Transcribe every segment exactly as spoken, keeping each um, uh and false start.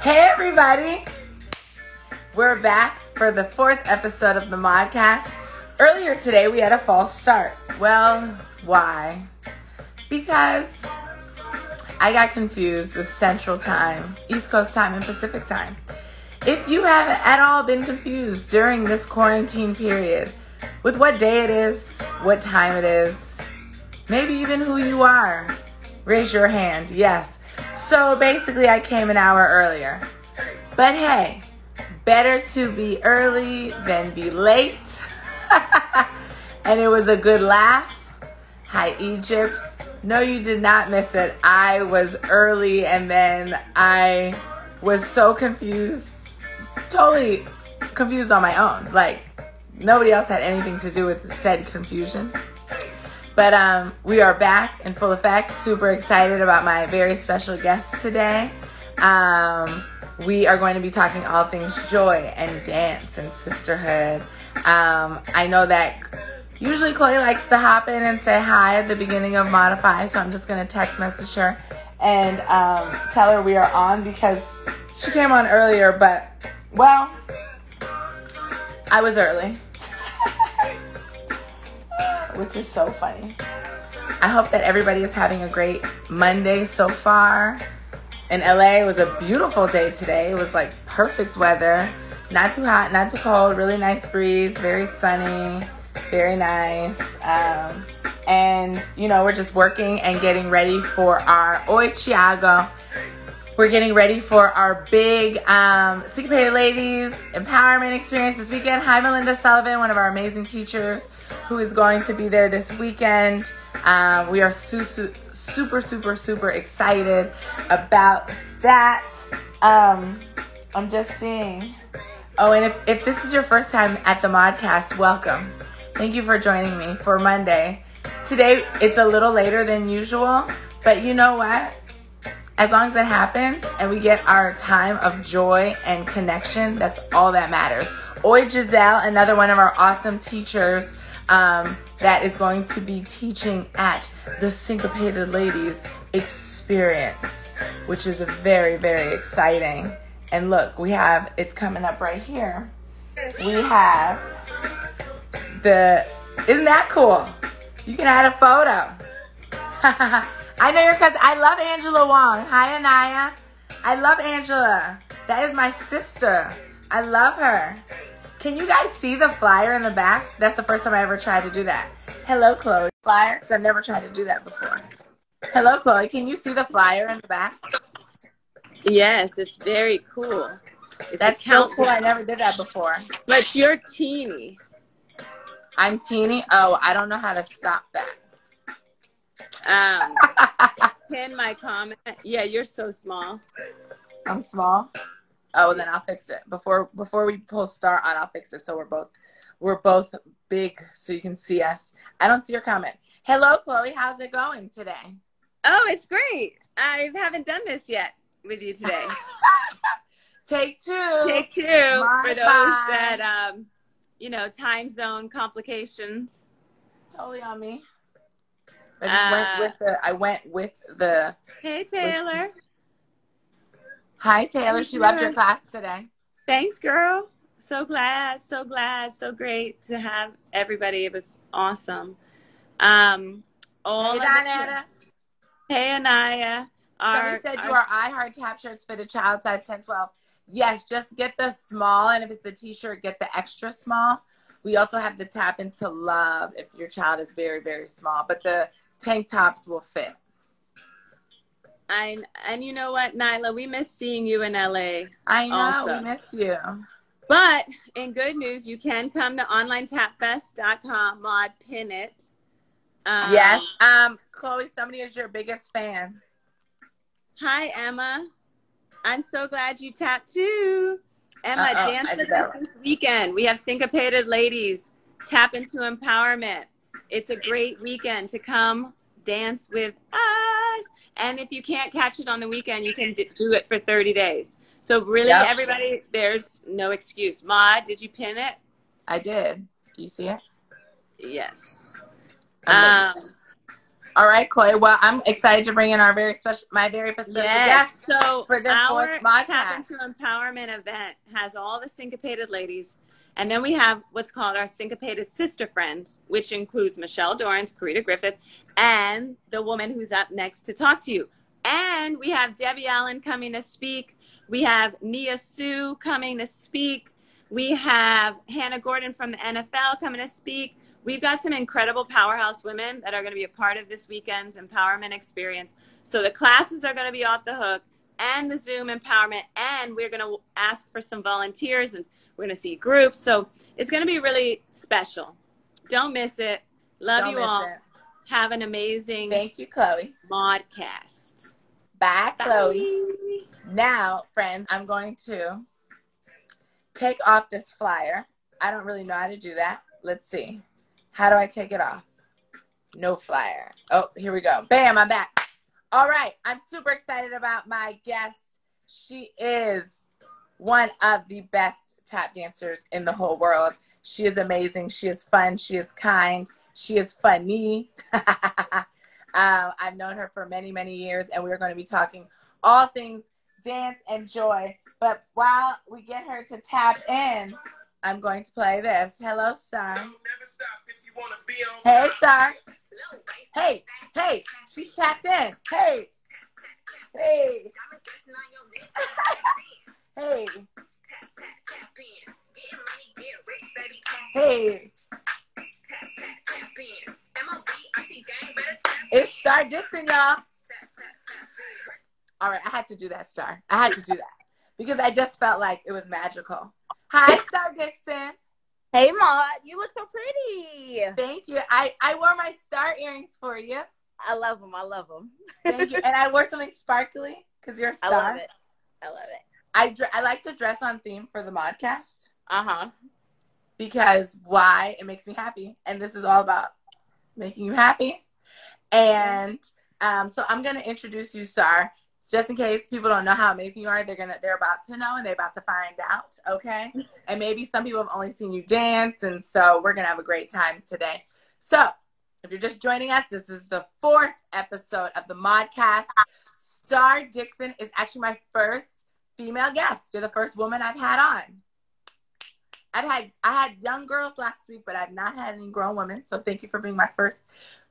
Hey everybody! We're back for the fourth episode of the Modcast. Earlier today we had a false start. Well, why? Because I got confused with Central Time, East Coast Time, and Pacific Time. If you haven't at all been confused during this quarantine period with what day it is, what time it is, maybe even who you are, raise your hand, yes. So basically, I came an hour earlier. But hey, better to be early than be late. And it was a good laugh. Hi, Egypt. No, you did not miss it. I was early and then I was so confused. Totally confused on my own. Like, nobody else had anything to do with said confusion. But um, we are back in full effect. Super excited about my very special guest today. Um, we are going to be talking all things joy and dance and sisterhood. Um, I know that usually Chloe likes to hop in and say hi at the beginning of Modify, so I'm just going to text message her and um, tell her we are on because she came on earlier, but, well, I was early. Which is so funny. I hope that everybody is having a great Monday so far. In L A, it was a beautiful day today. It was like perfect weather. Not too hot, not too cold. Really nice breeze. Very sunny. Very nice. Um, and, you know, we're just working and getting ready for our Oi Chiago. We're getting ready for our big um, Syncopated Ladies Empowerment Experience this weekend. Hi, Melinda Sullivan, one of our amazing teachers, who is going to be there this weekend. Um, we are su- su- super, super, super excited about that. Um, I'm just seeing. Oh, and if, if this is your first time at the Modcast, welcome. Thank you for joining me for Monday. Today, it's a little later than usual, but you know what? As long as it happens and we get our time of joy and connection, that's all that matters. Oi Giselle, another one of our awesome teachers, Um, that is going to be teaching at the Syncopated Ladies Experience, which is very, very exciting. And look, we have, it's coming up right here. We have the, isn't that cool? You can add a photo. I know your cousin. I love Angela Wong. Hi, Anaya. I love Angela. That is my sister. I love her. Can you guys see the flyer in the back? That's the first time I ever tried to do that. Hello, Chloe. Flyer, because I've never tried to do that before. Hello, Chloe. Can you see the flyer in the back? Yes, it's very cool. It's That's so cool. I never did that before. But you're teeny. I'm teeny? Oh, I don't know how to stop that. Um, pin my comment. Yeah, you're so small. I'm small? Oh, then I'll fix it before before we pull start on. I'll fix it so we're both we're both big, so you can see us. I don't see your comment. Hello, Chloe. How's it going today? Oh, it's great. I haven't done this yet with you today. Take two. Take two Modify. For those that um, you know, time zone complications. Totally on me. I just uh, went with the. I went with the. Hey, Taylor. With, Hi, Taylor. She loved your class today. Thanks, girl. So glad, so glad, so great to have everybody. It was awesome. Um, all hey, Anaya. Hey, Anaya. Somebody said, do our iHeart Tap shirts fit a child size ten, twelve? Yes, just get the small, and if it's the T-shirt, get the extra small. We also have the Tap Into Love if your child is very, very small, but the tank tops will fit. I, and you know what, Nyla, we miss seeing you in L A. I know, also. We miss you. But in good news, you can come to online tap fest dot com, mod pin it. Um, yes. Um, Chloe, somebody is your biggest fan. Hi, Emma. I'm so glad you tapped too. Emma, Uh-oh, dance with us this weekend. We have Syncopated Ladies, Tap Into Empowerment. It's a great weekend to come dance with us. And if you can't catch it on the weekend, you can d- do it for thirty days. So really, yep. Everybody, there's no excuse. Maud, did you pin it? I did. Do you see it? Yes. Um, All right, Chloe. Well, I'm excited to bring in our very special, my very special yes. guest. So for this our Tap Into Empowerment event has all the Syncopated Ladies, and then we have what's called our Syncopated Sister Friends, which includes Michelle Dorrance, Corita Griffith, and the woman who's up next to talk to you. And we have Debbie Allen coming to speak. We have Nia Sue coming to speak. We have Hannah Gordon from the N F L coming to speak. We've got some incredible powerhouse women that are going to be a part of this weekend's empowerment experience. So the classes are going to be off the hook, and the Zoom empowerment, and we're going to ask for some volunteers, and we're going to see groups. So it's going to be really special. Don't miss it. Love Don't you all. It. Have an amazing Thank you, Chloe. Modcast. Bye, Bye, Chloe. Now, friends, I'm going to take off this flyer. I don't really know how to do that. Let's see. How do I take it off? No flyer. Oh, here we go. Bam, I'm back. All right. I'm super excited about my guest. She is one of the best tap dancers in the whole world. She is amazing. She is fun. She is kind. She is funny. uh, I've known her for many, many years, and we're going to be talking all things dance and joy. But while we get her to tap in, I'm going to play this. Hello, Star. Don't never stop if you wanna be on hey, Star. Hey, hey, she tapped in. Hey, hey, hey, hey. It's Star Dixon, y'all. All right, I had to do that, Star. I had to do that because I just felt like it was magical. Hi, Star Dixon. Hey, Maud. You look so pretty. Thank you. I, I wore my star earrings for you. I love them. I love them. Thank you. And I wore something sparkly because you're a star. I love it. I love it. I, dr I like to dress on theme for the Modcast. Uh-huh. Because why? It makes me happy. And this is all about making you happy. And um, so I'm going to introduce you, Star. Just in case people don't know how amazing you are, they're gonna they're about to know, and they're about to find out, okay? And maybe some people have only seen you dance, and so we're gonna have a great time today. So if you're just joining us, this is the fourth episode of the Modcast. Star Dixon is actually my first female guest. You're the first woman I've had on. I've had I had young girls last week, but I've not had any grown women. So thank you for being my first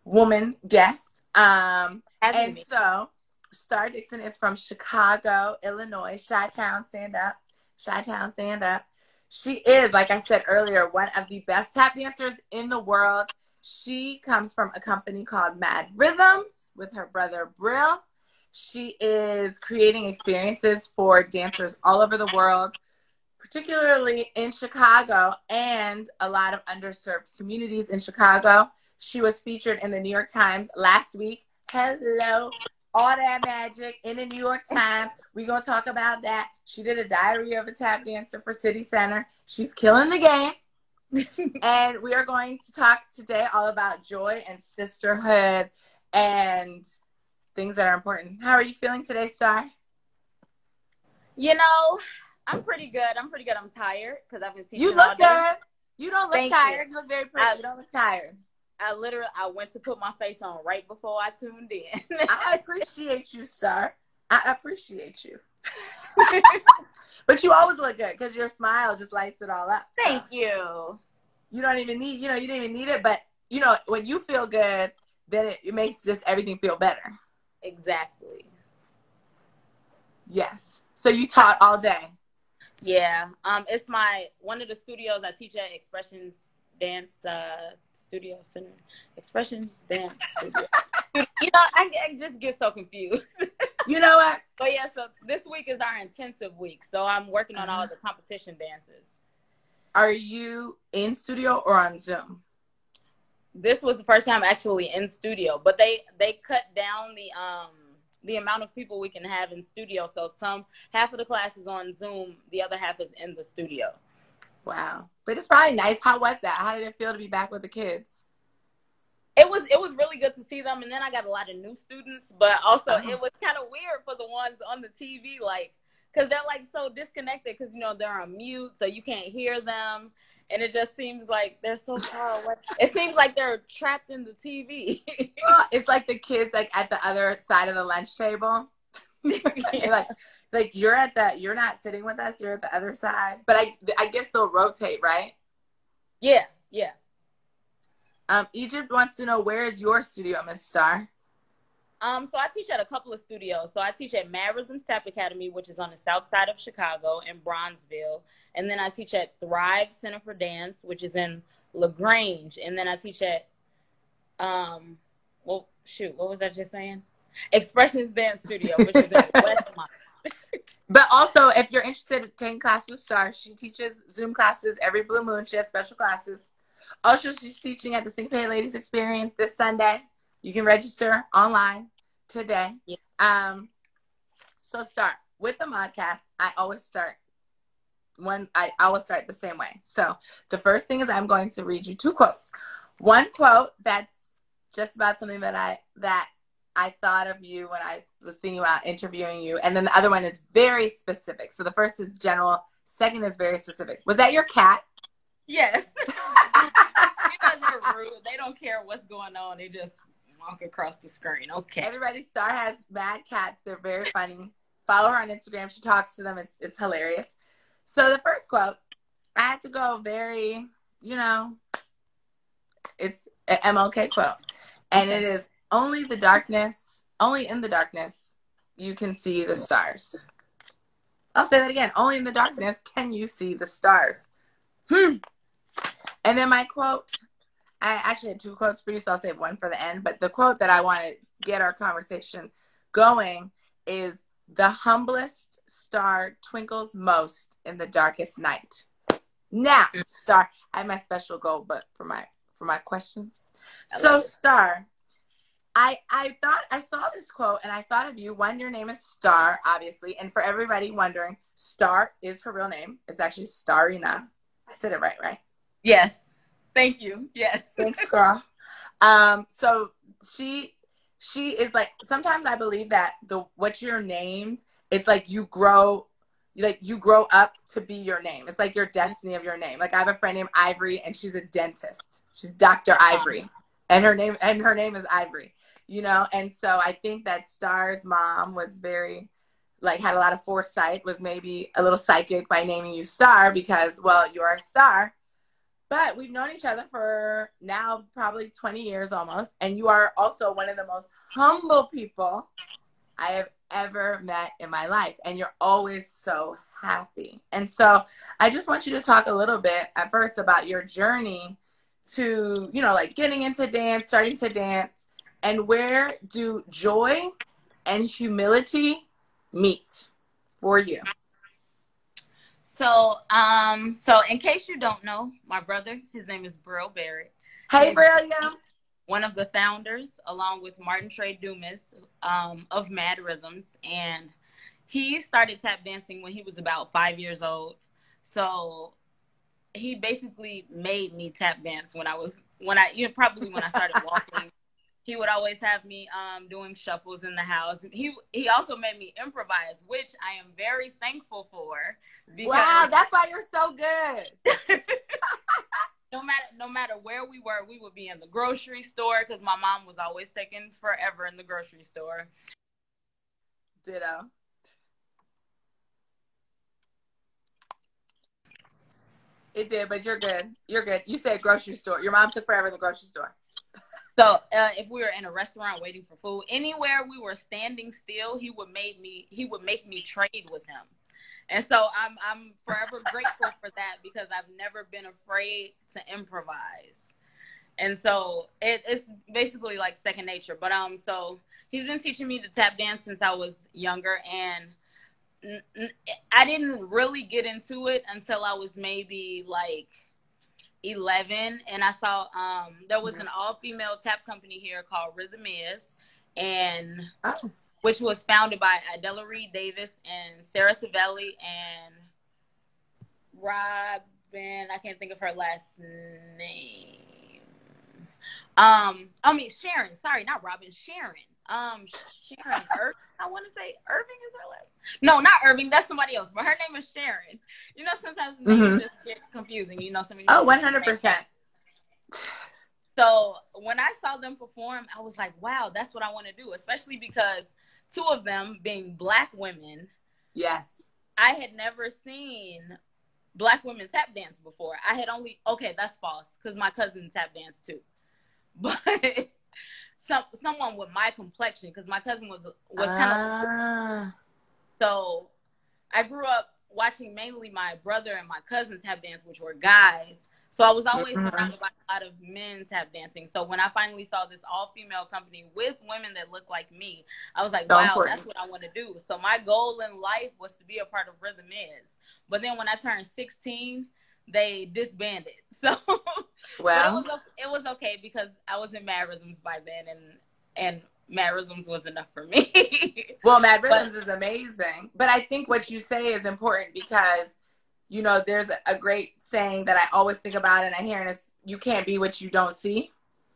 woman guest. Um, and so Star Dixon is from Chicago, Illinois, Chi-Town, stand up. Chi-Town, stand up. She is, like I said earlier, one of the best tap dancers in the world. She comes from a company called Mad Rhythms with her brother, Brill. She is creating experiences for dancers all over the world, particularly in Chicago and a lot of underserved communities in Chicago. She was featured in the New York Times last week. Hello. All that magic in the New York Times. We're going to talk about that. She did a Diary of a Tap Dancer for City Center. She's killing the game. And we are going to talk today all about joy and sisterhood and things that are important. How are you feeling today, Star? You know, I'm pretty good. I'm pretty good. I'm tired because I've been teaching all day. You look good. You don't look Thank tired. You. you look very pretty. I, you don't look tired. I literally, I went to put my face on right before I tuned in. I appreciate you, Star. I appreciate you. But you always look good because your smile just lights it all up. So. Thank you. You don't even need, you know, you didn't even need it. But, you know, when you feel good, then it, it makes just everything feel better. Exactly. Yes. So you taught all day. Yeah. Um, it's my, one of the studios I teach at, Expressions Dance uh Studio Center, Expressions Dance Studio. You know, I, I just get so confused. You know what? But yeah, so this week is our intensive week, so I'm working on all the competition dances. Are you in studio or on Zoom? This was the first time actually in studio, but they they cut down the um the amount of people we can have in studio. So some half of the class is on Zoom, the other half is in the studio. Wow. But it's probably nice. How was that? How did it feel to be back with the kids? It was it was really good to see them. And then I got a lot of new students. But also, uh-huh. It was kind of weird for the ones on the T V. Like, because they're like so disconnected, because you know they're on mute, so you can't hear them, and it just seems like they're so far away. It seems like they're trapped in the T V. Well, it's like the kids like at the other side of the lunch table. Yeah. Like, like you're at that, you're not sitting with us, you're at the other side. But I, I guess they'll rotate, right? Yeah, yeah. Um, Egypt wants to know, where is your studio, Miz Star? Um, so I teach at a couple of studios. So I teach at Mad Rhythms Tap Academy, which is on the south side of Chicago in Bronzeville. And then I teach at Thrive Center for Dance, which is in LaGrange. And then I teach at, um, well, shoot, what was I just saying? Expressions Dance Studio, which is in Westmont. But also, if you're interested in taking class with Star, she teaches Zoom classes every blue moon. She has special classes. Also, she's teaching at the Syncopated Ladies Experience this Sunday. You can register online today. Yeah. Um, so Star, with the Modcast, I always start one. I always start the same way. So the first thing is I'm going to read you two quotes. One quote that's just about something that I that I thought of you when I was thinking about interviewing you, and then the other one is very specific. So the first is general, second is very specific. Was that your cat? Yes. Because they're rude. They don't care what's going on. They just walk across the screen. Okay. Everybody, Star has mad cats. They're very funny. Follow her on Instagram. She talks to them. It's, it's hilarious. So the first quote, I had to go very, you know, it's an M L K quote. And it is, only the darkness, only in the darkness, you can see the stars. I'll say that again. Only in the darkness can you see the stars. Hmm. And then my quote, I actually had two quotes for you, so I'll save one for the end. But the quote that I want to get our conversation going is, the humblest star twinkles most in the darkest night. Now, Star, I have my special goal, but for my, for my questions. So, Star, I, I thought, I saw this quote and I thought of you. One, your name is Star, obviously. And for everybody wondering, Star is her real name. It's actually Starina. I said it right, right? Yes. Thank you. Yes. Thanks, girl. Um, so she, she is like, sometimes I believe that the, what you're named, it's like you grow, like you grow up to be your name. It's like your destiny of your name. Like I have a friend named Ivory and she's a dentist. She's Doctor Ivory, and her name, and her name is Ivory, you know? And so I think that Star's mom was very, like had a lot of foresight, was maybe a little psychic by naming you Star because, well, you're a star. But we've known each other for now probably twenty years almost, and you are also one of the most humble people I have ever met in my life, and you're always so happy. And so I just want you to talk a little bit at first about your journey to, you know, like getting into dance, starting to dance, and where do joy and humility meet for you? So, um, so in case you don't know, my brother, his name is Brill Barrett. Hey, Brill, yeah. One of the founders, along with Martin Trey Dumas, um, of Mad Rhythms. And he started tap dancing when he was about five years old. So he basically made me tap dance when I was, when I, you know, probably when I started walking. He would always have me um, doing shuffles in the house. He he also made me improvise, which I am very thankful for. Because wow, that's why you're so good. no matter no matter where we were, we would be in the grocery store because my mom was always taking forever in the grocery store. Ditto. It did, but you're good. You're good. You said grocery store. Your mom took forever in the grocery store. So uh, if we were in a restaurant waiting for food, anywhere we were standing still, he would make me he would make me trade with him. And so I'm I'm forever grateful for that because I've never been afraid to improvise. And so it, it's basically like second nature. But um, so he's been teaching me to tap dance since I was younger, and n n I didn't really get into it until I was maybe like eleven, and I saw um there was an all-female tap company here called Rhythm Is, and oh. which was founded by Adela Ree Davis and Sarah Savelli and Robin, I can't think of her last name, um I mean Sharon, sorry, not Robin, Sharon, Um, Sharon Irving, I want to say Irving is her last. No, not Irving. That's somebody else. But her name is Sharon. You know, sometimes names mm-hmm. just get confusing. You know, some people. Oh, one hundred percent. So when I saw them perform, I was like, wow, that's what I want to do. Especially because two of them being Black women. Yes. I had never seen Black women tap dance before. I had only, okay, that's false. Because my cousin tap danced too. But... Some, someone with my complexion, because my cousin was was kind of uh. So I grew up watching mainly my brother and my cousins tap dance, which were guys. So I was always mm-hmm. surrounded by a lot of men tap dancing. So when I finally saw this all-female company with women that looked like me, I was like, so wow, important. That's what I want to do. So my goal in life was to be a part of Rhythm Is. But then when I turned sixteen, they disbanded. So well, it was, it was okay because I was in Mad Rhythms by then, and and Mad Rhythms was enough for me. Well, Mad Rhythms but, is amazing. But I think what you say is important because, you know, there's a great saying that I always think about and I hear, and it's, you can't be what you don't see.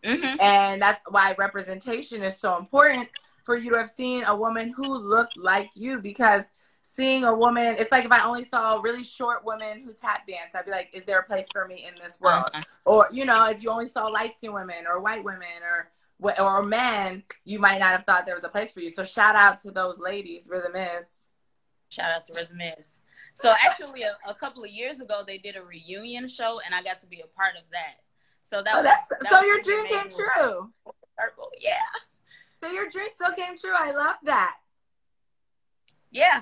Mm-hmm. And that's why representation is so important, for you to have seen a woman who looked like you, because seeing a woman, it's like if I only saw a really short woman who tap dance, I'd be like, is there a place for me in this world? Uh-huh. Or, you know, if you only saw light-skinned women or white women or or men, you might not have thought there was a place for you. So shout out to those ladies, Rhythm Is. Shout out to Rhythm Is. So actually, a, a couple of years ago, they did a reunion show, and I got to be a part of that. So that, oh, was, that's, that so was your dream came true. Circle, yeah. So your dream still came true. I love that. Yeah.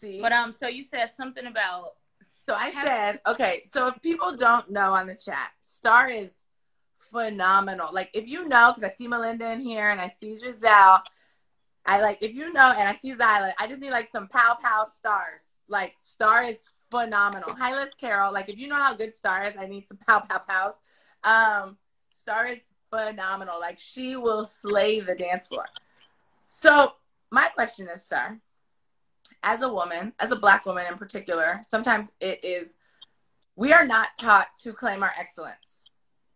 See, but um so you said something about, so I said, okay, so if people don't know on the chat, Star is phenomenal. Like, if you know, because I see Melinda in here and I see Giselle, I like, if you know, and I see Zyla, I just need like some pow pow stars. Like, Star is phenomenal. Hi, Liz Carol. Like, if you know how good Star is, I need some pow pow pows. um Star is phenomenal. Like, she will slay the dance floor. So my question is, sir, as a woman, as a Black woman in particular, sometimes it is, we are not taught to claim our excellence.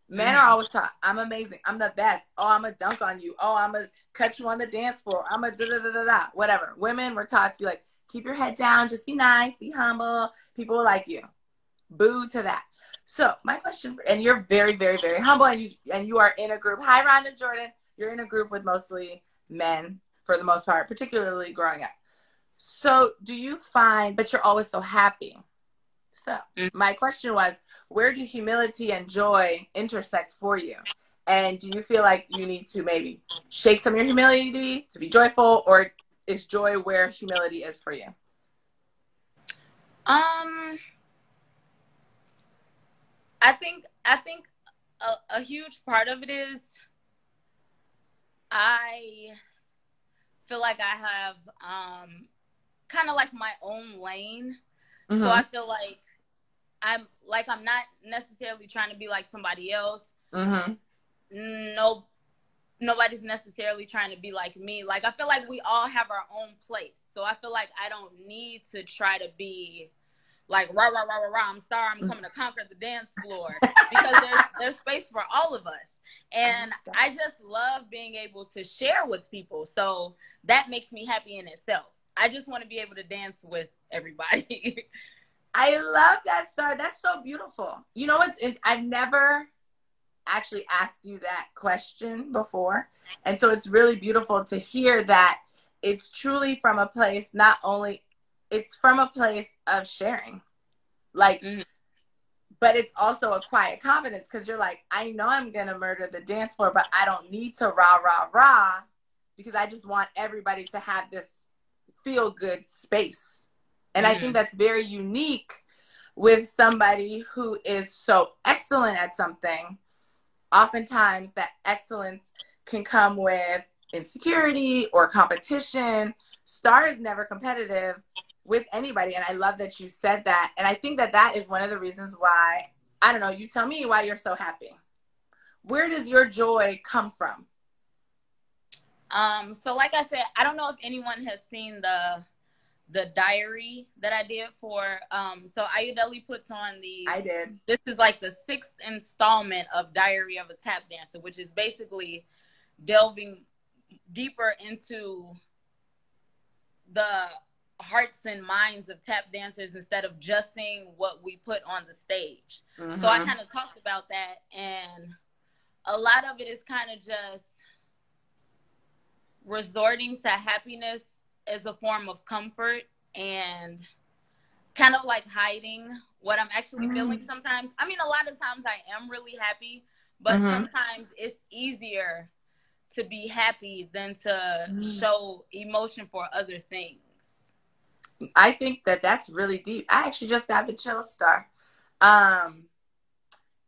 Men mm. are always taught, I'm amazing, I'm the best, oh, I'm going to dunk on you, oh, I'm going to cut you on the dance floor, I'm going to da-da-da-da-da, whatever. Women were taught to be like, keep your head down, just be nice, be humble, people will like you. Boo to that. So my question, and you're very, very, very humble, and you, and you are in a group, hi, Rhonda Jordan, you're in a group with mostly men, for the most part, particularly growing up. So do you find, but you're always so happy. So mm-hmm. my question was, where do humility and joy intersect for you? And do you feel like you need to maybe shake some of your humility to be, to be joyful, or is joy where humility is for you? Um, I think, I think a, a huge part of it is I... feel like I have um, kind of like my own lane. Mm-hmm. So I feel like I'm like I'm not necessarily trying to be like somebody else. Mm-hmm. No, nobody's necessarily trying to be like me. Like, I feel like we all have our own place. So I feel like I don't need to try to be like, rah, rah, rah, rah, rah, I'm Star, I'm coming to conquer the dance floor. Because there's, there's space for all of us. And I just love being able to share with people. So that makes me happy in itself. I just want to be able to dance with everybody. I love that, Star. That's so beautiful. You know what's, I've never actually asked you that question before. And so it's really beautiful to hear that it's truly from a place, not only, it's from a place of sharing. Like, mm-hmm. but it's also a quiet confidence, because you're like, I know I'm going to murder the dance floor, but I don't need to rah, rah, rah, because I just want everybody to have this feel-good space. And mm-hmm. I think that's very unique with somebody who is so excellent at something. Oftentimes that excellence can come with insecurity or competition. Star is never competitive with anybody, and I love that you said that. And I think that that is one of the reasons why, I don't know, you tell me why you're so happy. Where does your joy come from? Um, so like I said, I don't know if anyone has seen the the diary that I did for, um, so Ayodele puts on these. I did. This is like the sixth installment of Diary of a Tap Dancer, which is basically delving deeper into the hearts and minds of tap dancers instead of just seeing what we put on the stage. Mm-hmm. So I kind of talked about that, and a lot of it is kind of just resorting to happiness as a form of comfort and kind of like hiding what I'm actually mm-hmm. feeling sometimes. I mean, a lot of times I am really happy, but mm-hmm. sometimes it's easier to be happy than to mm-hmm. show emotion for other things. I think that that's really deep. I actually just got the chill, Star. Um,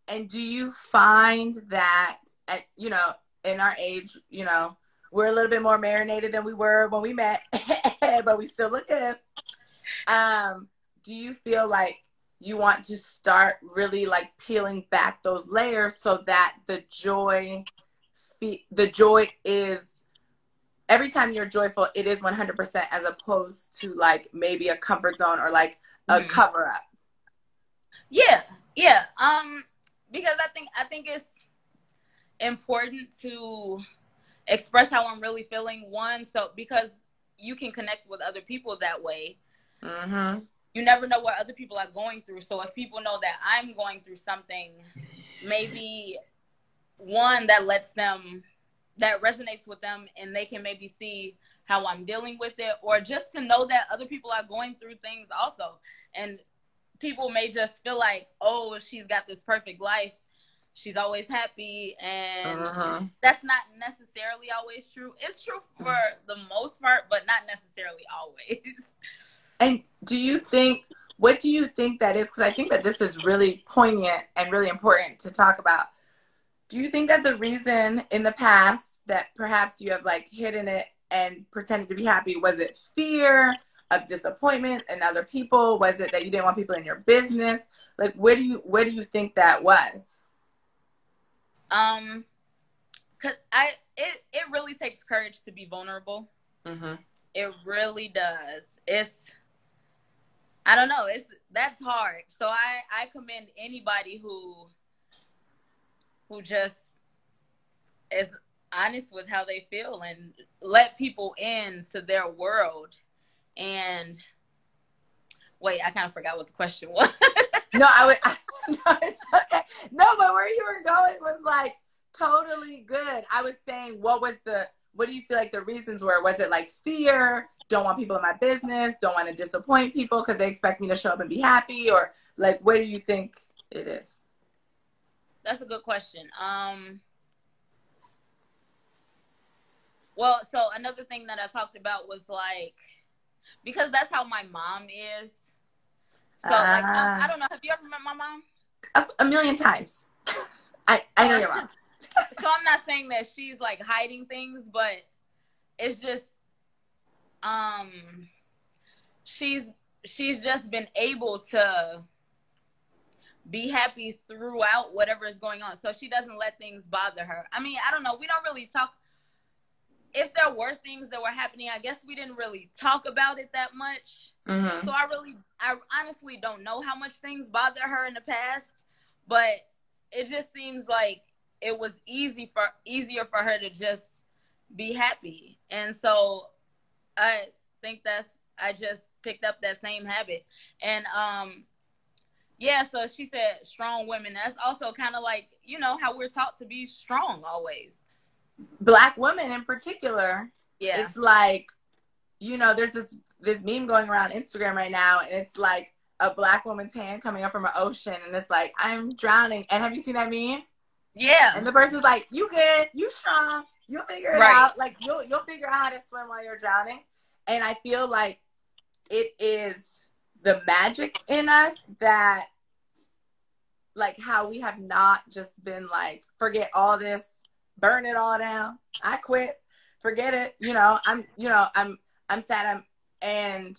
and do you find that, at, you know, in our age, you know, we're a little bit more marinated than we were when we met, but we still look good. Um, do you feel like you want to start really like peeling back those layers so that the joy, the joy is, every time you're joyful, it is one hundred percent as opposed to like maybe a comfort zone or like a mm. cover up? Yeah. Yeah. Um, because I think, I think it's important to express how I'm really feeling, one. So because you can connect with other people that way. Mm-hmm. You never know what other people are going through. So if people know that I'm going through something, maybe one that lets them, that resonates with them, and they can maybe see how I'm dealing with it, or just to know that other people are going through things also. And people may just feel like, oh, she's got this perfect life, she's always happy, and uh-huh. that's not necessarily always true. It's true for the most part, but not necessarily always. And do you think, what do you think that is? Because I think that this is really poignant and really important to talk about. Do you think that the reason in the past that perhaps you have like hidden it and pretended to be happy, was it fear of disappointment in other people? Was it that you didn't want people in your business? Like, where do you, where do you think that was? Um, cause I, it, it really takes courage to be vulnerable. Mm-hmm. It really does. It's, I don't know, it's, that's hard. So I, I commend anybody who, who just is honest with how they feel and let people into their world. And wait, I kind of forgot what the question was. No, I would, I, no, it's okay. No, but where you were going was like totally good. I was saying, what was the, what do you feel like the reasons were? Was it like fear? Don't want people in my business. Don't want to disappoint people because they expect me to show up and be happy. Or like, where do you think it is? That's a good question. Um, well, so another thing that I talked about was like, because that's how my mom is. So uh, like, I, I don't know. Have you ever met my mom? A, a million times. I, I know your mom. So I'm not saying that she's like hiding things, but it's just, um, she's, she's just been able to be happy throughout whatever is going on. So she doesn't let things bother her. I mean, I don't know. We don't really talk. If there were things that were happening, I guess we didn't really talk about it that much. Mm-hmm. So I really, I honestly don't know how much things bothered her in the past, but it just seems like it was easy for, easier for her to just be happy. And so I think that's, I just picked up that same habit. And, um, yeah, so she said strong women. That's also kind of like, you know, how we're taught to be strong always. Black women in particular. Yeah. It's like, you know, there's this, this meme going around Instagram right now, and it's like a black woman's hand coming up from an ocean, and it's like, I'm drowning. And have you seen that meme? Yeah. And the person's like, you good, you strong, you'll figure it right. out. Like, you'll, you'll figure out how to swim while you're drowning. And I feel like it is the magic in us that, like, how we have not just been like, forget all this, burn it all down, I quit, forget it, you know, I'm, you know, I'm, I'm sad, I'm, and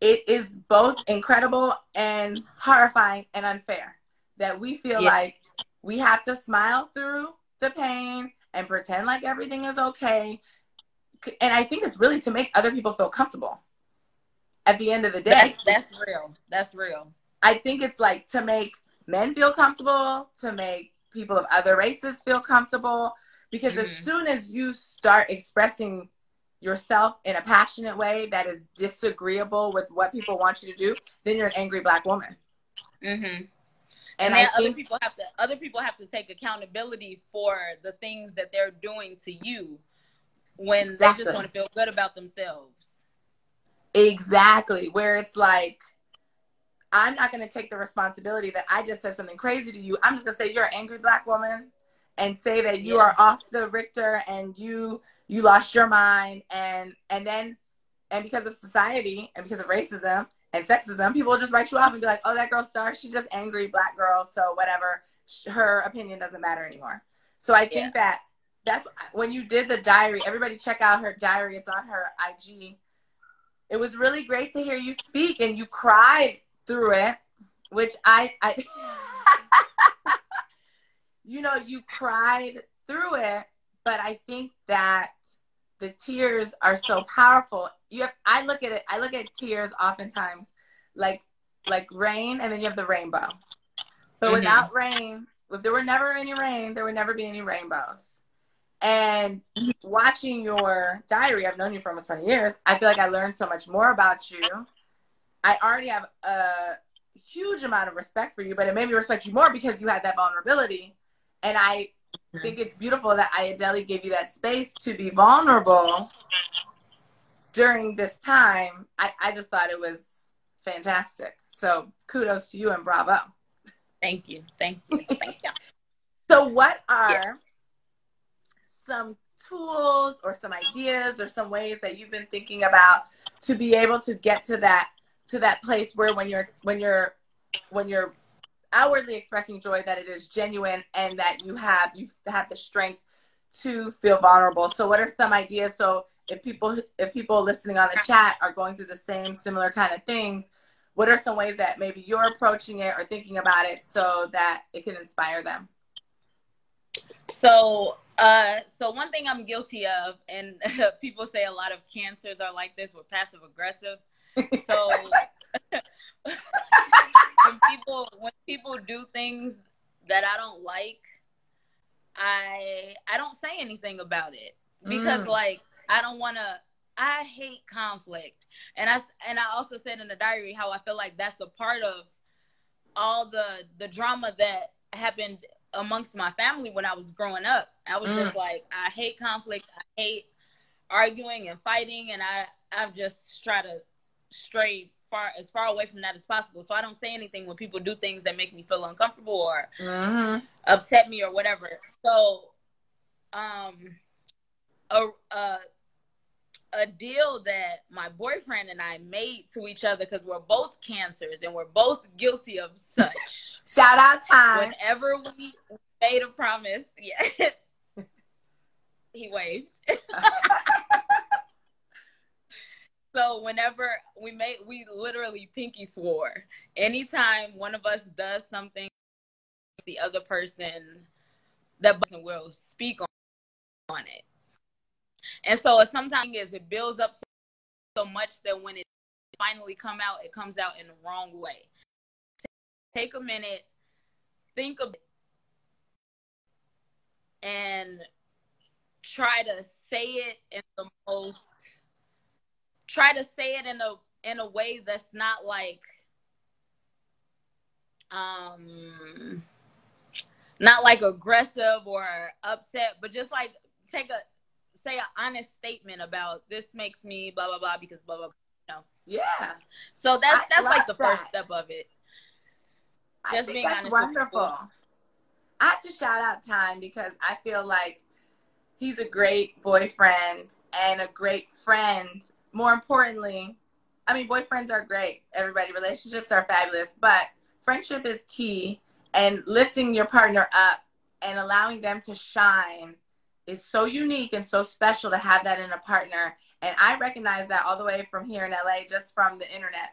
it is both incredible and horrifying and unfair that we feel yeah. like we have to smile through the pain and pretend like everything is okay. And I think it's really to make other people feel comfortable. At the end of the day, that's, that's real. That's real. I think it's like to make men feel comfortable, to make people of other races feel comfortable, Because mm-hmm. as soon as you start expressing yourself in a passionate way that is disagreeable with what people want you to do, then you're an angry Black woman. Mm-hmm. And, and I think other people have to other people have to take accountability for the things that they're doing to you when exactly. they just want to feel good about themselves. Exactly. Where it's like, I'm not going to take the responsibility that I just said something crazy to you. I'm just going to say you're an angry Black woman and say that you yeah. are off the Richter and you you lost your mind. And and then, and because of society and because of racism and sexism, people will just write you off and be like, oh, that girl Star, she's just angry Black girl, so whatever. Her opinion doesn't matter anymore. So I think yeah. that that's when you did the diary, everybody check out her diary. It's on her I G. It was really great to hear you speak, and you cried through it, which I, I you know, you cried through it, but I think that the tears are so powerful. You have, I look at it, I look at tears oftentimes like, like rain, and then you have the rainbow. But mm-hmm. without rain, if there were never any rain, there would never be any rainbows. And watching your diary, I've known you for almost twenty years, I feel like I learned so much more about you. I already have a huge amount of respect for you, but it made me respect you more because you had that vulnerability. And I think it's beautiful that Ayodele gave you that space to be vulnerable during this time. I, I just thought it was fantastic. So kudos to you and bravo. Thank you. Thank you. Thank you. So what are yeah. some tools or some ideas or some ways that you've been thinking about to be able to get to that to that place where when you're, when you're, when you're outwardly expressing joy, that it is genuine and that you have, you have the strength to feel vulnerable? So what are some ideas? So if people, if people listening on the chat are going through the same similar kind of things, what are some ways that maybe you're approaching it or thinking about it so that it can inspire them? So, uh, so one thing I'm guilty of, and people say a lot of cancers are like this, we're passive aggressive. So when people when people do things that I don't like, I I don't say anything about it because mm. like I don't want to. I hate conflict, and I and I also said in the diary how I feel like that's a part of all the the drama that happened amongst my family when I was growing up. I was mm. just like, I hate conflict. I hate arguing and fighting, and I I've just tried to stray far as far away from that as possible. So I don't say anything when people do things that make me feel uncomfortable or mm-hmm. upset me or whatever. So um a, a a deal that my boyfriend and I made to each other, because we're both cancers and we're both guilty of such. Shout out Tyne. Whenever we made a promise, yes. He waved. So whenever we made, we literally pinky swore. Anytime one of us does something, the other person, that person will speak on, on it. And so sometimes is it builds up so, so much that when it finally come out, it comes out in the wrong way. Take a minute, think of it, and try to say it in the most... Try to say it in a in a way that's not like, um, not like aggressive or upset, but just like take a say an honest statement about this makes me blah blah blah because blah blah blah. You know? Yeah. So that's I that's like the that. first step of it. Just I think being that's wonderful. I have to shout out Tyne because I feel like he's a great boyfriend and a great friend. More importantly, I mean, boyfriends are great. Everybody, relationships are fabulous, but friendship is key. And lifting your partner up and allowing them to shine is so unique and so special to have that in a partner. And I recognize that all the way from here in L A, just from the internet.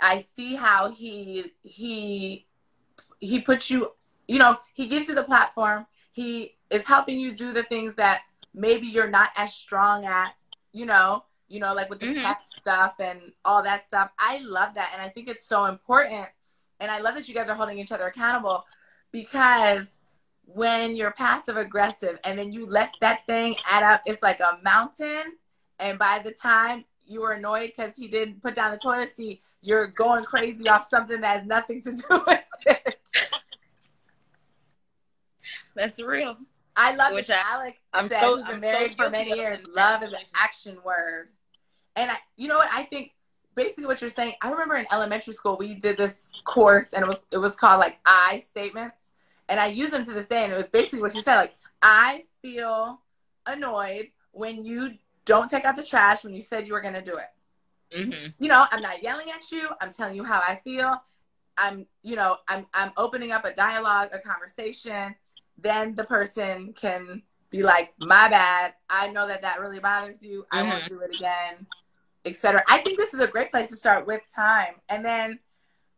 I see how he he he puts you, you know, he gives you the platform. He is helping you do the things that maybe you're not as strong at, you know. You know, like with the mm-hmm. tech stuff and all that stuff. I love that. And I think it's so important. And I love that you guys are holding each other accountable because when you're passive aggressive and then you let that thing add up, it's like a mountain. And by the time you were annoyed because he didn't put down the toilet seat, you're going crazy off something that has nothing to do with it. That's real. I love Which it. I, Alex I'm said, so, who's been I'm married so for many years, love is an action word. And I, you know what? I think basically what you're saying, I remember in elementary school, we did this course and it was, it was called like I statements. And I used them to this day. And it was basically what you said, like, I feel annoyed when you don't take out the trash when you said you were going to do it. Mm-hmm. You know, I'm not yelling at you. I'm telling you how I feel. I'm, you know, I'm, I'm opening up a dialogue, a conversation. Then the person can be like, my bad. I know that that really bothers you. I mm-hmm. won't do it again, et cetera. I think this is a great place to start with time. And then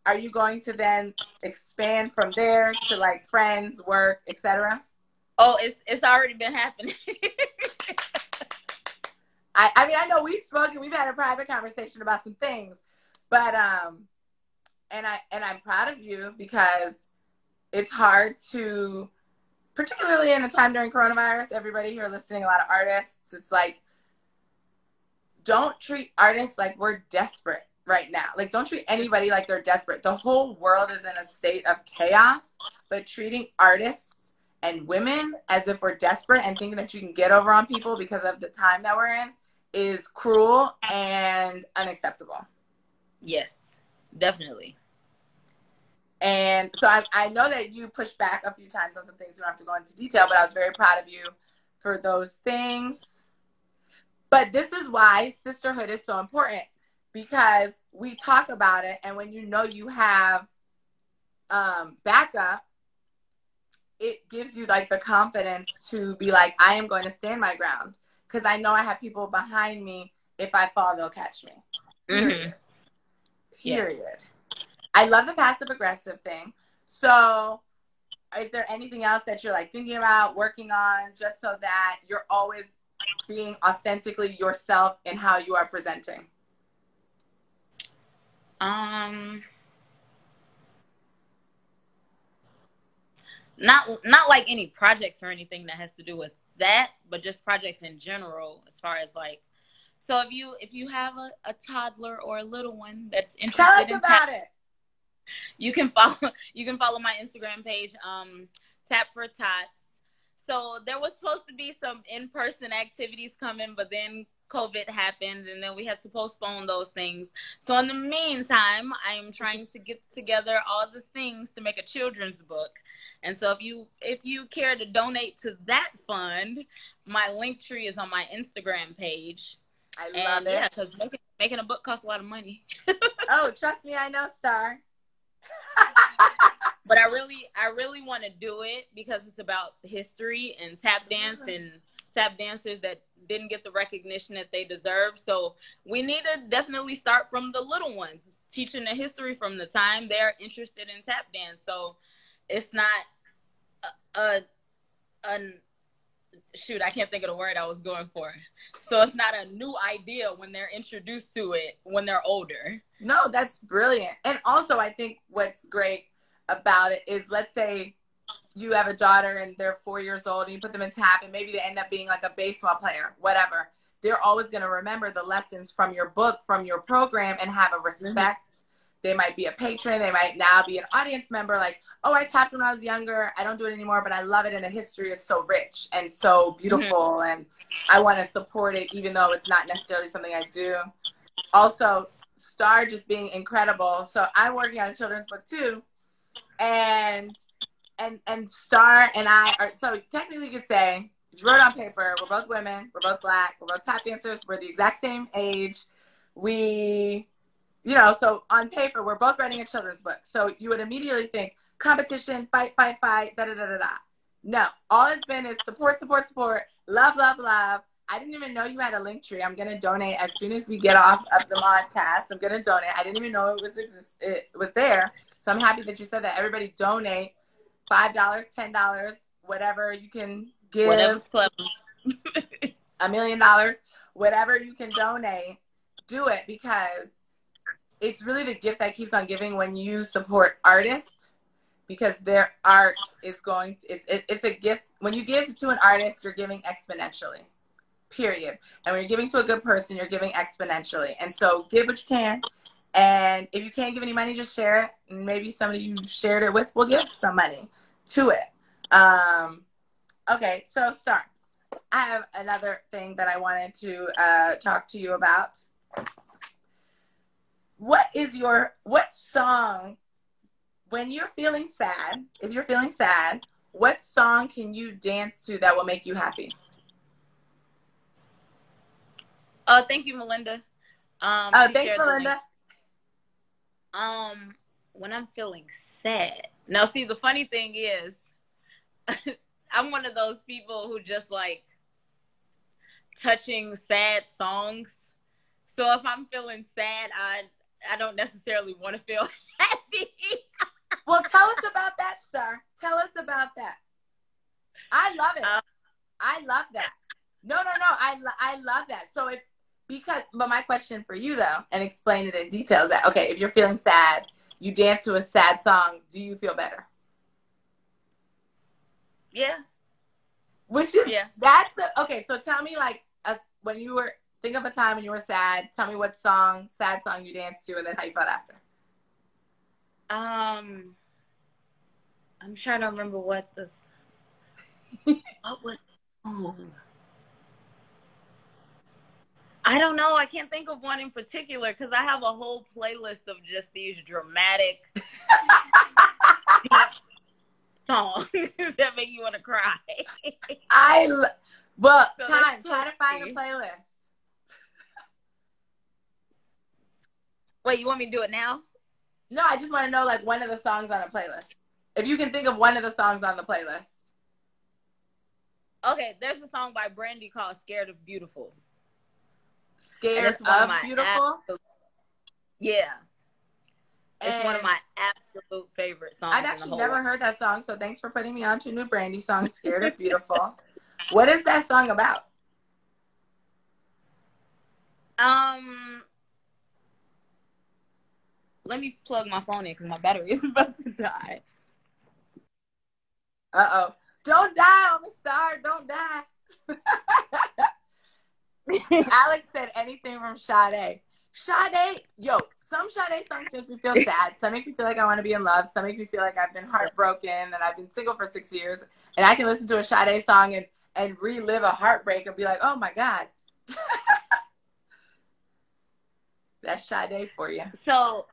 are you going to then expand from there to like friends, work, et cetera? Oh, it's, it's already been happening. I, I mean, I know we've spoken, we've had a private conversation about some things, but, um, and I, and I'm proud of you because it's hard to, particularly in a time during coronavirus, everybody here listening, a lot of artists, it's like, don't treat artists like we're desperate right now. Like, don't treat anybody like they're desperate. The whole world is in a state of chaos, but treating artists and women as if we're desperate and thinking that you can get over on people because of the time that we're in is cruel and unacceptable. Yes, definitely. And so I, I know that you pushed back a few times on some things. We don't have to go into detail, but I was very proud of you for those things. But this is why sisterhood is so important, because we talk about it. And when you know you have um, backup, it gives you like the confidence to be like, I am going to stand my ground because I know I have people behind me. If I fall, they'll catch me. Mm-hmm. Period. Period. Yeah. I love the passive aggressive thing. So is there anything else that you're like thinking about working on just so that you're always being authentically yourself in how you are presenting? Um, not, not like any projects or anything that has to do with that, but just projects in general, as far as like, so if you, if you have a, a toddler or a little one that's interested in- Tell us in about it. You can follow you can follow my Instagram page, um, Tap for Tots. So there was supposed to be some in-person activities coming, but then COVID happened, and then we had to postpone those things. So in the meantime, I am trying to get together all the things to make a children's book. And so if you if you care to donate to that fund, my link tree is on my Instagram page. I love and, it. Yeah, because making, making a book costs a lot of money. Oh, trust me, I know, Star. But I really, I really want to do it because it's about history and tap dance and tap dancers that didn't get the recognition that they deserve. So we need to definitely start from the little ones, teaching the history from the time they're interested in tap dance. So it's not a, a, a shoot, I can't think of the word I was going for. So it's not a new idea when they're introduced to it when they're older. No, that's brilliant. And also I think what's great about it is, let's say you have a daughter and they're four years old and you put them in tap and maybe they end up being like a baseball player, whatever. They're always going to remember the lessons from your book, from your program, and have a respect. Mm-hmm. They might be a patron. They might now be an audience member. Like, oh, I tapped when I was younger. I don't do it anymore, but I love it. And the history is so rich and so beautiful. Mm-hmm. And I want to support it, even though it's not necessarily something I do. Also, Star just being incredible. So I'm working on a children's book too. And and and Star and I are, so technically you could say, wrote on paper, we're both women, we're both Black, we're both tap dancers, we're the exact same age. We... You know, so on paper, we're both writing a children's book. So you would immediately think, competition, fight, fight, fight, da-da-da-da-da. No, all it's been is support, support, support, love, love, love. I didn't even know you had a link tree. I'm going to donate as soon as we get off of the podcast. I'm going to donate. I didn't even know it was it was there. So I'm happy that you said that. Everybody donate five dollars, ten dollars, whatever you can give. Whatever's clever. A million dollars, whatever you can donate, do it, because it's really the gift that keeps on giving when you support artists because their art is going to, it's, it, it's a gift. When you give to an artist, you're giving exponentially, period. And when you're giving to a good person, you're giving exponentially. And so give what you can. And if you can't give any money, just share it. And maybe somebody you shared it with will give some money to it. Um, okay, so Star, I have another thing that I wanted to uh, talk to you about. What is your, what song, when you're feeling sad, if you're feeling sad, what song can you dance to that will make you happy? Oh, thank you, Melinda. Um, oh, thanks, Melinda. Um, when I'm feeling sad. Now, see, the funny thing is, I'm one of those people who just like touching sad songs. So if I'm feeling sad, I I don't necessarily want to feel happy. Well, tell us about that, Star. Tell us about that. I love it. Uh, I love that. No, no, no. I I love that. So if because but my question for you though, and explain it in detail is that okay? If you're feeling sad, you dance to a sad song. Do you feel better? Yeah. Which is yeah. That's a, okay. So tell me like a, when you were. Think of a time when you were sad. Tell me what song, sad song you danced to and then how you felt after. Um, I'm trying to remember what the, what was the song? I don't know. I can't think of one in particular because I have a whole playlist of just these dramatic songs that make you want to cry. I, lo- well, so time, try to find a playlist. Wait, you want me to do it now? No, I just want to know, like, one of the songs on a playlist. If you can think of one of the songs on the playlist. Okay, there's a song by Brandy called Scared of Beautiful. Scared of Beautiful? Absolute, yeah. It's and one of my absolute favorite songs. I've actually never life. heard that song, so thanks for putting me on to a new Brandy song, Scared of Beautiful. What is that song about? Um... Let me plug my phone in because my battery is about to die. Uh-oh. Don't die, I'm a star. Don't die. Alex said anything from Sade. Sade, yo, some Sade songs make me feel sad. Some make me feel like I want to be in love. Some make me feel like I've been heartbroken and I've been single for six years. And I can listen to a Sade song and, and relive a heartbreak and be like, oh, my God. That's Sade for you. So...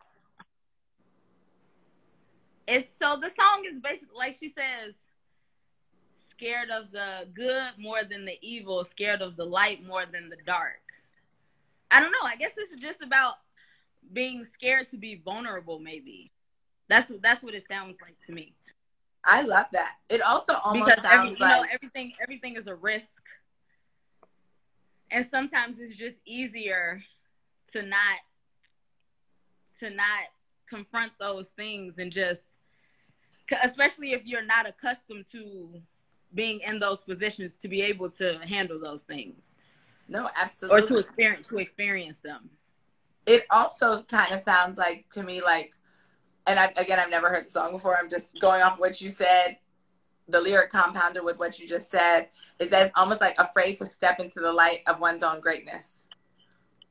It's, so the song is basically, like she says, scared of the good more than the evil, scared of the light more than the dark. I don't know. I guess it's just about being scared to be vulnerable, maybe. That's, that's what it sounds like to me. I love that. It also almost because sounds every, you like... know, everything, everything is a risk. And sometimes it's just easier to not, to not confront those things and just... Especially if you're not accustomed to being in those positions to be able to handle those things. No, absolutely. Or to experience to experience them. It also kind of sounds like to me like, and I, again, I've never heard the song before. I'm just going off what you said. The lyric compounded with what you just said is that it's almost like afraid to step into the light of one's own greatness,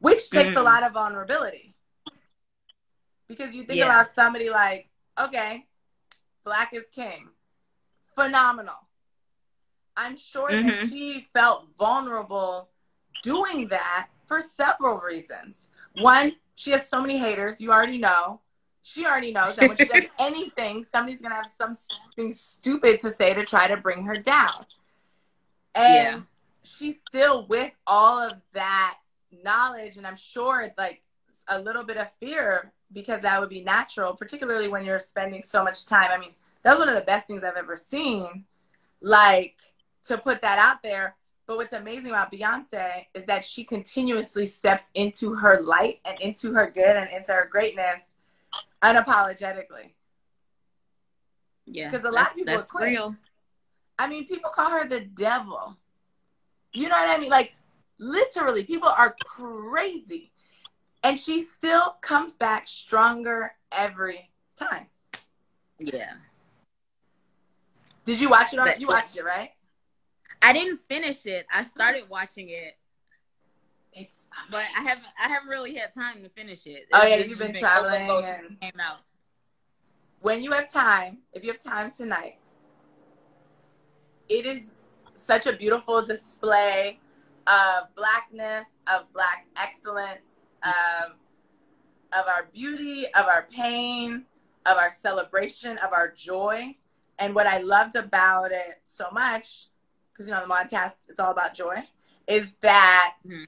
which takes mm. a lot of vulnerability. Because you think yeah. about somebody like, okay, Black is King. Phenomenal. I'm sure mm-hmm. that she felt vulnerable doing that for several reasons. One, she has so many haters. You already know. She already knows that when she does anything, somebody's going to have something stupid to say to try to bring her down. And yeah. she's still with all of that knowledge. And I'm sure it's like a little bit of fear because that would be natural, particularly when you're spending so much time. I mean, that was one of the best things I've ever seen, like, to put that out there. But what's amazing about Beyonce is that she continuously steps into her light and into her good and into her greatness unapologetically. Yeah, because a lot of people are quick. Real. I mean, people call her the devil. You know what I mean? Like, literally, people are crazy. And she still comes back stronger every time. Yeah. Did you watch it on, you watched it, right? I didn't finish it. I started watching it. It's but I haven't I haven't really had time to finish it. Oh yeah, you've been traveling and came out. When you have time, if you have time tonight, it is such a beautiful display of Blackness, of Black excellence, of of our beauty, of our pain, of our celebration, of our joy. And what I loved about it so much, because you know the Modcast is all about joy, is that mm-hmm.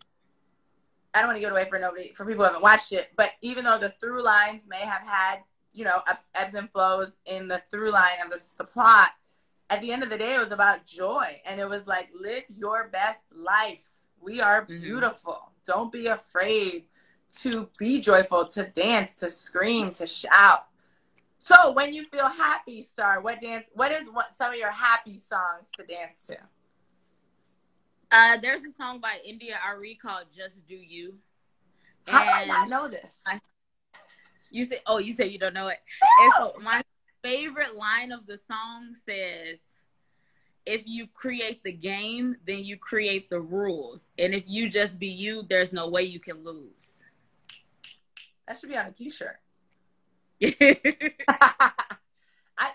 I don't want to give it away for nobody, for people who haven't watched it, but even though the through lines may have had, you know, ups, ebbs and flows in the through line of the, the plot, at the end of the day, it was about joy. And it was like, live your best life. We are beautiful. Mm-hmm. Don't be afraid to be joyful, to dance, to scream, to shout. So when you feel happy, Star, what dance, what is what, some of your happy songs to dance to? Uh, there's a song by India Arie called "Just Do You." And how do I not know this? I, you say, "Oh, you say you don't know it." No. It's my favorite line of the song says, "If you create the game, then you create the rules, and if you just be you, there's no way you can lose." That should be on a T-shirt. I,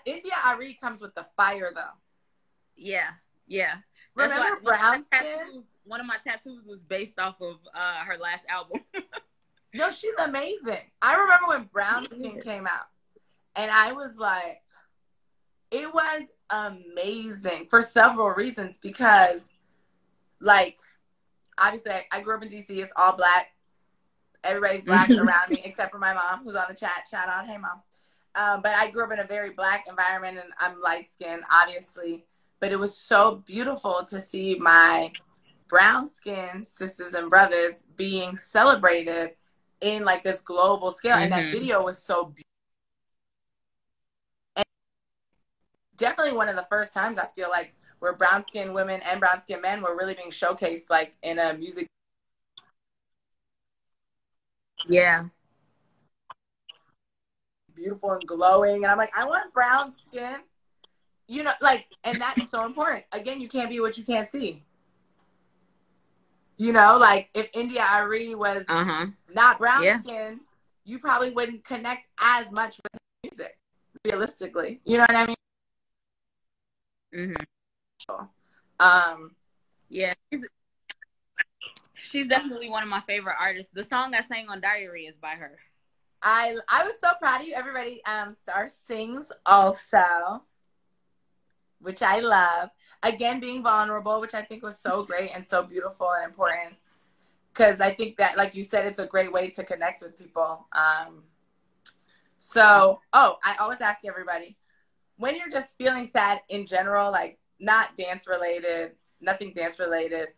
India Arie comes with the fire, though. Yeah, yeah. Remember BrownSkin? One of my tattoos was based off of uh, her last album. No, she's amazing. I remember when BrownSkin came out, and I was like, it was amazing for several reasons because, like, obviously I, I grew up in D C. It's all Black. Everybody's Black around me except for my mom, who's on the chat. Shout out, hey mom. Um, but I grew up in a very Black environment, and I'm light skinned, obviously. But it was so beautiful to see my brown skin sisters and brothers being celebrated in like this global scale. Mm-hmm. And that video was so beautiful. And definitely one of the first times I feel like where brown skin women and brown skin men were really being showcased like in a music. Yeah. Beautiful and glowing. And I'm like, I want brown skin. You know, like, and that's so important. Again, you can't be what you can't see. You know, like, if India Arie was uh-huh. not brown yeah. skin, you probably wouldn't connect as much with music, realistically. You know what I mean? Mm-hmm. Um, yeah. She's definitely one of my favorite artists. The song I sang on Diary is by her. I, I was so proud of you. Everybody, um, Star sings also, which I love. Again, being vulnerable, which I think was so great and so beautiful and important. Because I think that, like you said, it's a great way to connect with people. Um, so, oh, I always ask everybody, when you're just feeling sad in general, like not dance-related, nothing dance-related,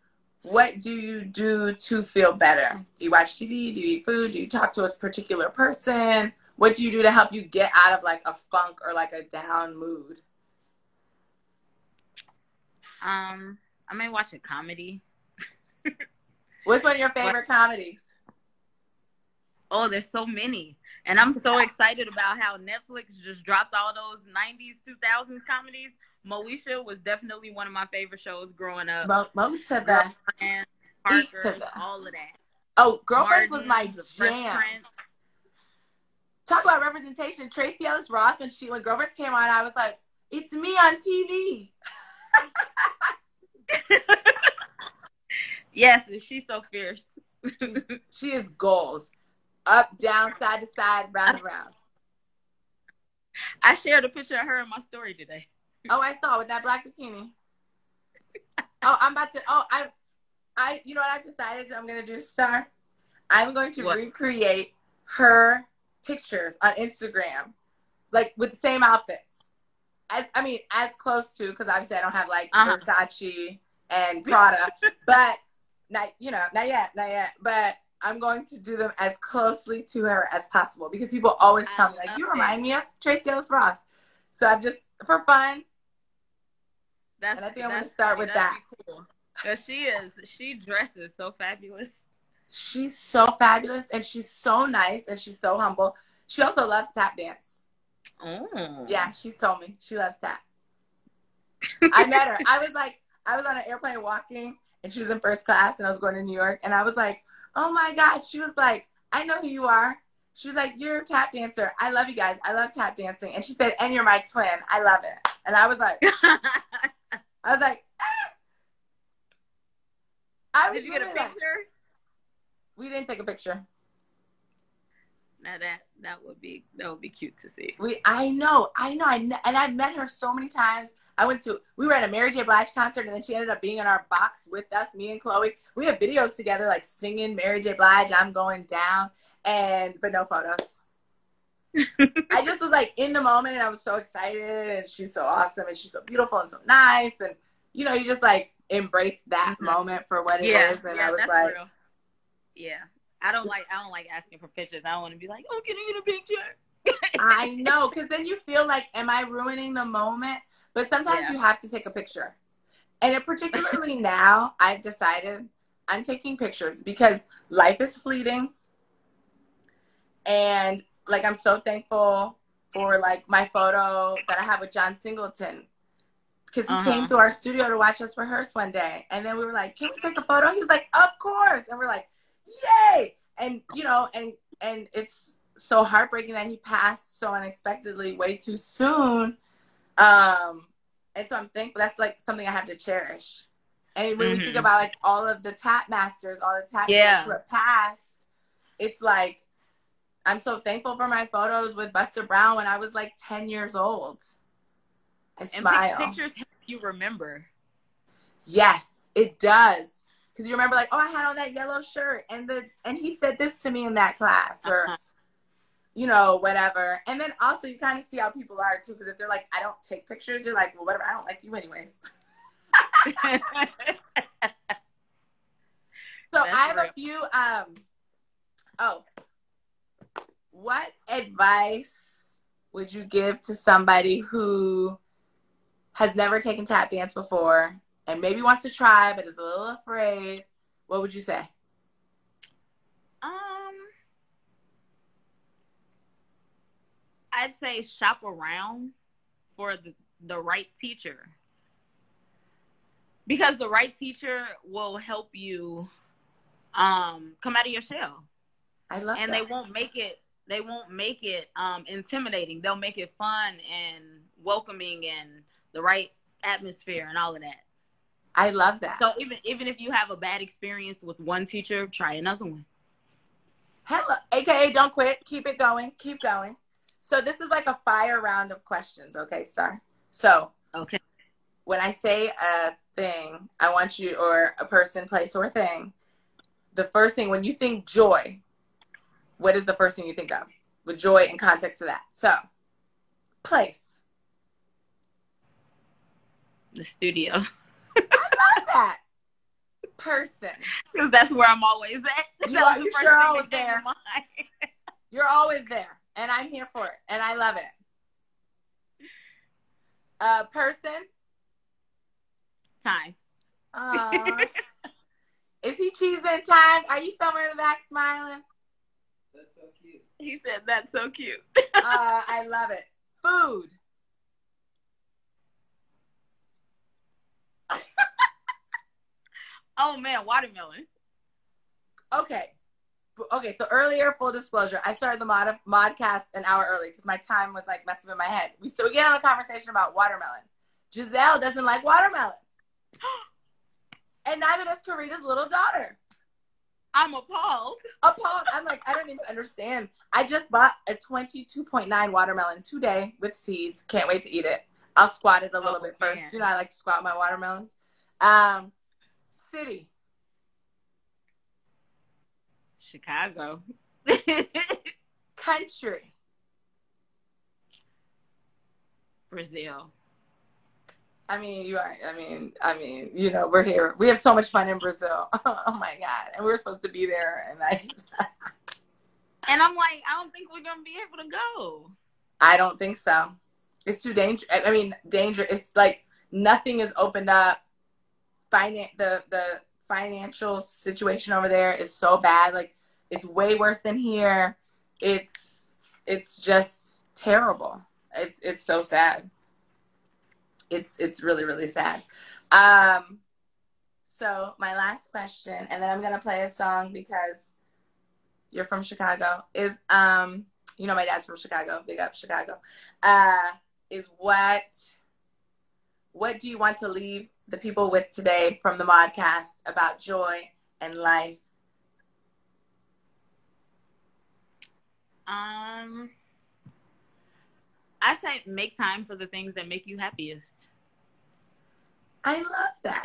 what do you do to feel better? Do you watch T V? Do you eat food? Do you talk to a particular person? What do you do to help you get out of like a funk or like a down mood? Um, I may watch a comedy. What's one of your favorite what? comedies? Oh, there's so many. And I'm so excited about how Netflix just dropped all those nineties, two thousands comedies. Moesha was definitely one of my favorite shows growing up. Mo, Mo to the, Girlfriends, Parker, the. all of that. Oh, Girlfriends Martin, was my jam. Friends. Talk about representation. Tracee Ellis Ross, when, she, when Girlfriends came on, I was like, it's me on T V. Yes, she's so fierce. she's, she is goals. Up, down, side to side, round and round. I shared a picture of her in my story today. Oh, I saw with that black bikini. Oh, I'm about to. Oh, I, I. You know what I've decided I'm gonna do, Star? I'm going to what? recreate her pictures on Instagram, like with the same outfits. As, I mean, as close to, because obviously I don't have, like, uh-huh. Versace and Prada, but not, you know, not yet, not yet. But I'm going to do them as closely to her as possible because people always tell me, like, you remind me of Tracee Ellis Ross. So I'm just, for fun, that's, and I think I'm going to start with that. Cool. Because she is, she dresses so fabulous. She's so fabulous, and she's so nice, and she's so humble. She also loves tap dance. Mm. Yeah, she's told me she loves tap. I met her. I was like, I was on an airplane walking, and she was in first class, and I was going to New York, and I was like, oh my God. She was like, I know who you are. She was like, you're a tap dancer. I love you guys. I love tap dancing. And she said, and you're my twin. I love it. And I was like, I was like, ah. I was Did you get a picture? Like, we didn't take a picture. Now that, that would be, that would be cute to see. We, I know, I know. I, and I've met her so many times. I went to, we were at a Mary J. Blige concert, and then she ended up being in our box with us, me and Chloe. We have videos together, like singing Mary J. Blige, I'm Going Down, and but no photos. I just was like in the moment, and I was so excited, and she's so awesome, and she's so beautiful and so nice, and you know, you just like embrace that mm-hmm. moment for what it yeah, is. And yeah, I was like, real. Yeah, I don't like, I don't like asking for pictures. I don't want to be like, oh, can I get a picture? I know, because then you feel like, am I ruining the moment? But sometimes yeah. you have to take a picture. And it, particularly now, I've decided I'm taking pictures because life is fleeting. And, like, I'm so thankful for, like, my photo that I have with John Singleton. Because he uh-huh. came to our studio to watch us rehearse one day. And then we were like, can we take a photo? He was like, of course. And we're like, yay. And, you know, and, and it's so heartbreaking that he passed so unexpectedly way too soon. Um, and so I'm thankful. That's like something I have to cherish. And when mm-hmm. we think about like all of the tap masters, all the tap masters who have passed, it's like, I'm so thankful for my photos with Buster Brown when I was like ten years old. I smile. And pictures help you remember. Yes, it does. Because you remember like, oh, I had on that yellow shirt, and the, and he said this to me in that class, or uh-huh. you know, whatever. And then also you kind of see how people are too, because if they're like, I don't take pictures, you're like, well, whatever, I don't like you anyways. So that's I have real. a few, um, oh, what advice would you give to somebody who has never taken tap dance before and maybe wants to try, but is a little afraid? What would you say? Um. I'd say shop around for the, the right teacher, because the right teacher will help you um, come out of your shell. I love and that. they won't make it. They won't make it um, intimidating. They'll make it fun and welcoming, and the right atmosphere and all of that. I love that. So even even if you have a bad experience with one teacher, try another one. Hello, A K A don't quit. Keep it going. Keep going. So this is like a fire round of questions, okay, Star? So okay. when I say a thing, I want you, or a person, place, or thing, the first thing, when you think joy, what is the first thing you think of? With joy in context to that. So, place. The studio. I love that. Person. Because that's where I'm always at. You are, you're sure always there. You're always there. And I'm here for it. And I love it. Uh, person? Time. Uh, is he cheesing, Time? Are you somewhere in the back smiling? That's so cute. He said, that's so cute. uh, I love it. Food. Oh, man. Watermelon. Okay. Okay, so earlier, full disclosure, I started the mod modcast an hour early because my time was like messing in my head. We so we get on a conversation about watermelon. Giselle doesn't like watermelon, and neither does Corita's little daughter. I'm appalled. Appalled. I'm like, I don't even understand. I just bought a twenty-two point nine watermelon today with seeds. Can't wait to eat it. I'll squat it a little oh, bit first. Man. You know, I like to squat my watermelons. Um, city. Chicago. Country. Brazil. I mean, you are, I mean, I mean, you know, we're here. We have so much fun in Brazil. Oh, my God. And we were supposed to be there. And I just, and I'm like, I don't think we're going to be able to go. I don't think so. It's too dangerous. I mean, danger. It's like nothing is opened up. Finan the, the financial situation over there is so bad. Like, it's way worse than here. It's it's just terrible. It's it's so sad. it's it's really, really sad. Um, so my last question, and then I'm going to play a song because you're from Chicago, is, um, you know, my dad's from Chicago, big up Chicago, uh, is what, what do you want to leave the people with today from the Modcast about joy and life? Um, I say make time for the things that make you happiest. I love that.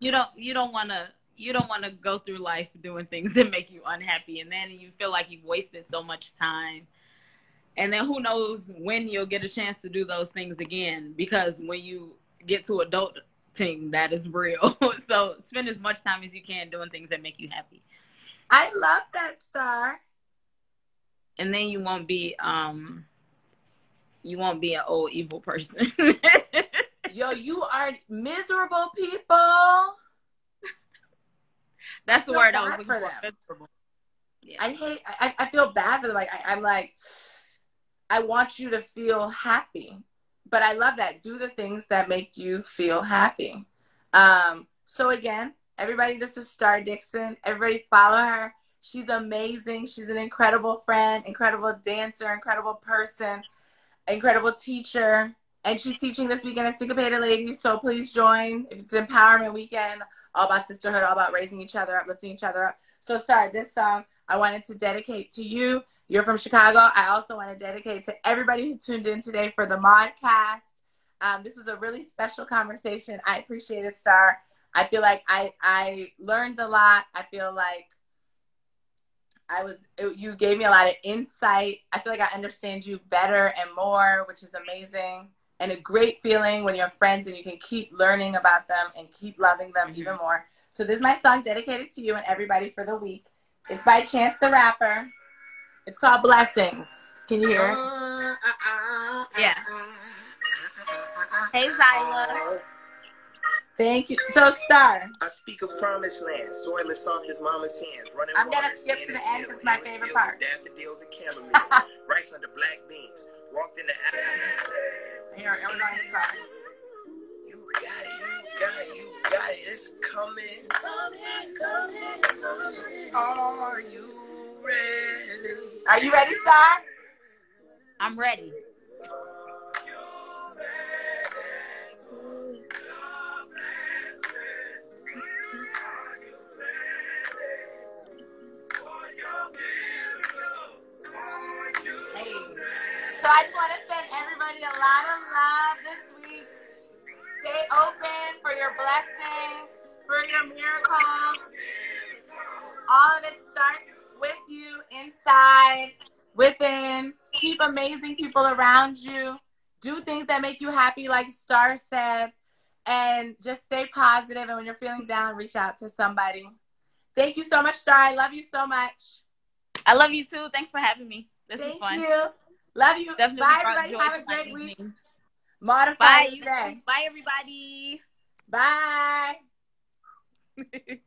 You don't, you don't want to, you don't want to go through life doing things that make you unhappy. And then you feel like you've wasted so much time. And then who knows when you'll get a chance to do those things again, because when you get to adulting, that is real. So spend as much time as you can doing things that make you happy. I love that, Star. And then you won't be, um, you won't be an old evil person. Yo, you are miserable people. That's the word I was looking for. Miserable. Yeah. I hate. I, I feel bad for them. Like I, I'm like, I want you to feel happy, but I love that. Do the things that make you feel happy. Um, so again, everybody, this is Star Dixon. Everybody, follow her. She's amazing. She's an incredible friend, incredible dancer, incredible person, incredible teacher. And she's teaching this weekend at Syncopated Ladies, so please join. It's Empowerment Weekend, all about sisterhood, all about raising each other up, lifting each other up. So, sorry, this song I wanted to dedicate to you. You're from Chicago. I also want to dedicate to everybody who tuned in today for the Modcast. Um, this was a really special conversation. I appreciate it, Star. I feel like I, I learned a lot. I feel like I was, it, you gave me a lot of insight. I feel like I understand you better and more, which is amazing. And a great feeling when you're friends and you can keep learning about them and keep loving them mm-hmm. even more. So this is my song dedicated to you and everybody for the week. It's by Chance the Rapper. It's called Blessings. Can you hear it? Uh, uh, uh, yeah. Hey, Zyla. Thank you. So, Star. I speak of promised land, soil is soft as mama's hands, running I'm going to skip to the end because my favorite part. Daffodils and chamomile, rice under black beans, walked in the Here, everybody inside. You got it, you got it, you got it. It's coming. Coming, coming, coming. So are you ready? Are you ready, Star? I'm ready. So I just want to send everybody a lot of love this week. Stay open for your blessings, for your miracles. All of it starts with you, inside, within. Keep amazing people around you. Do things that make you happy, like Star said. And just stay positive. And when you're feeling down, reach out to somebody. Thank you so much, Star. I love you so much. I love you, too. Thanks for having me. This was fun. Thank you. Love you. Definitely. Bye, everybody. Have a great evening. Week. Modify Bye. Today. Bye, everybody. Bye.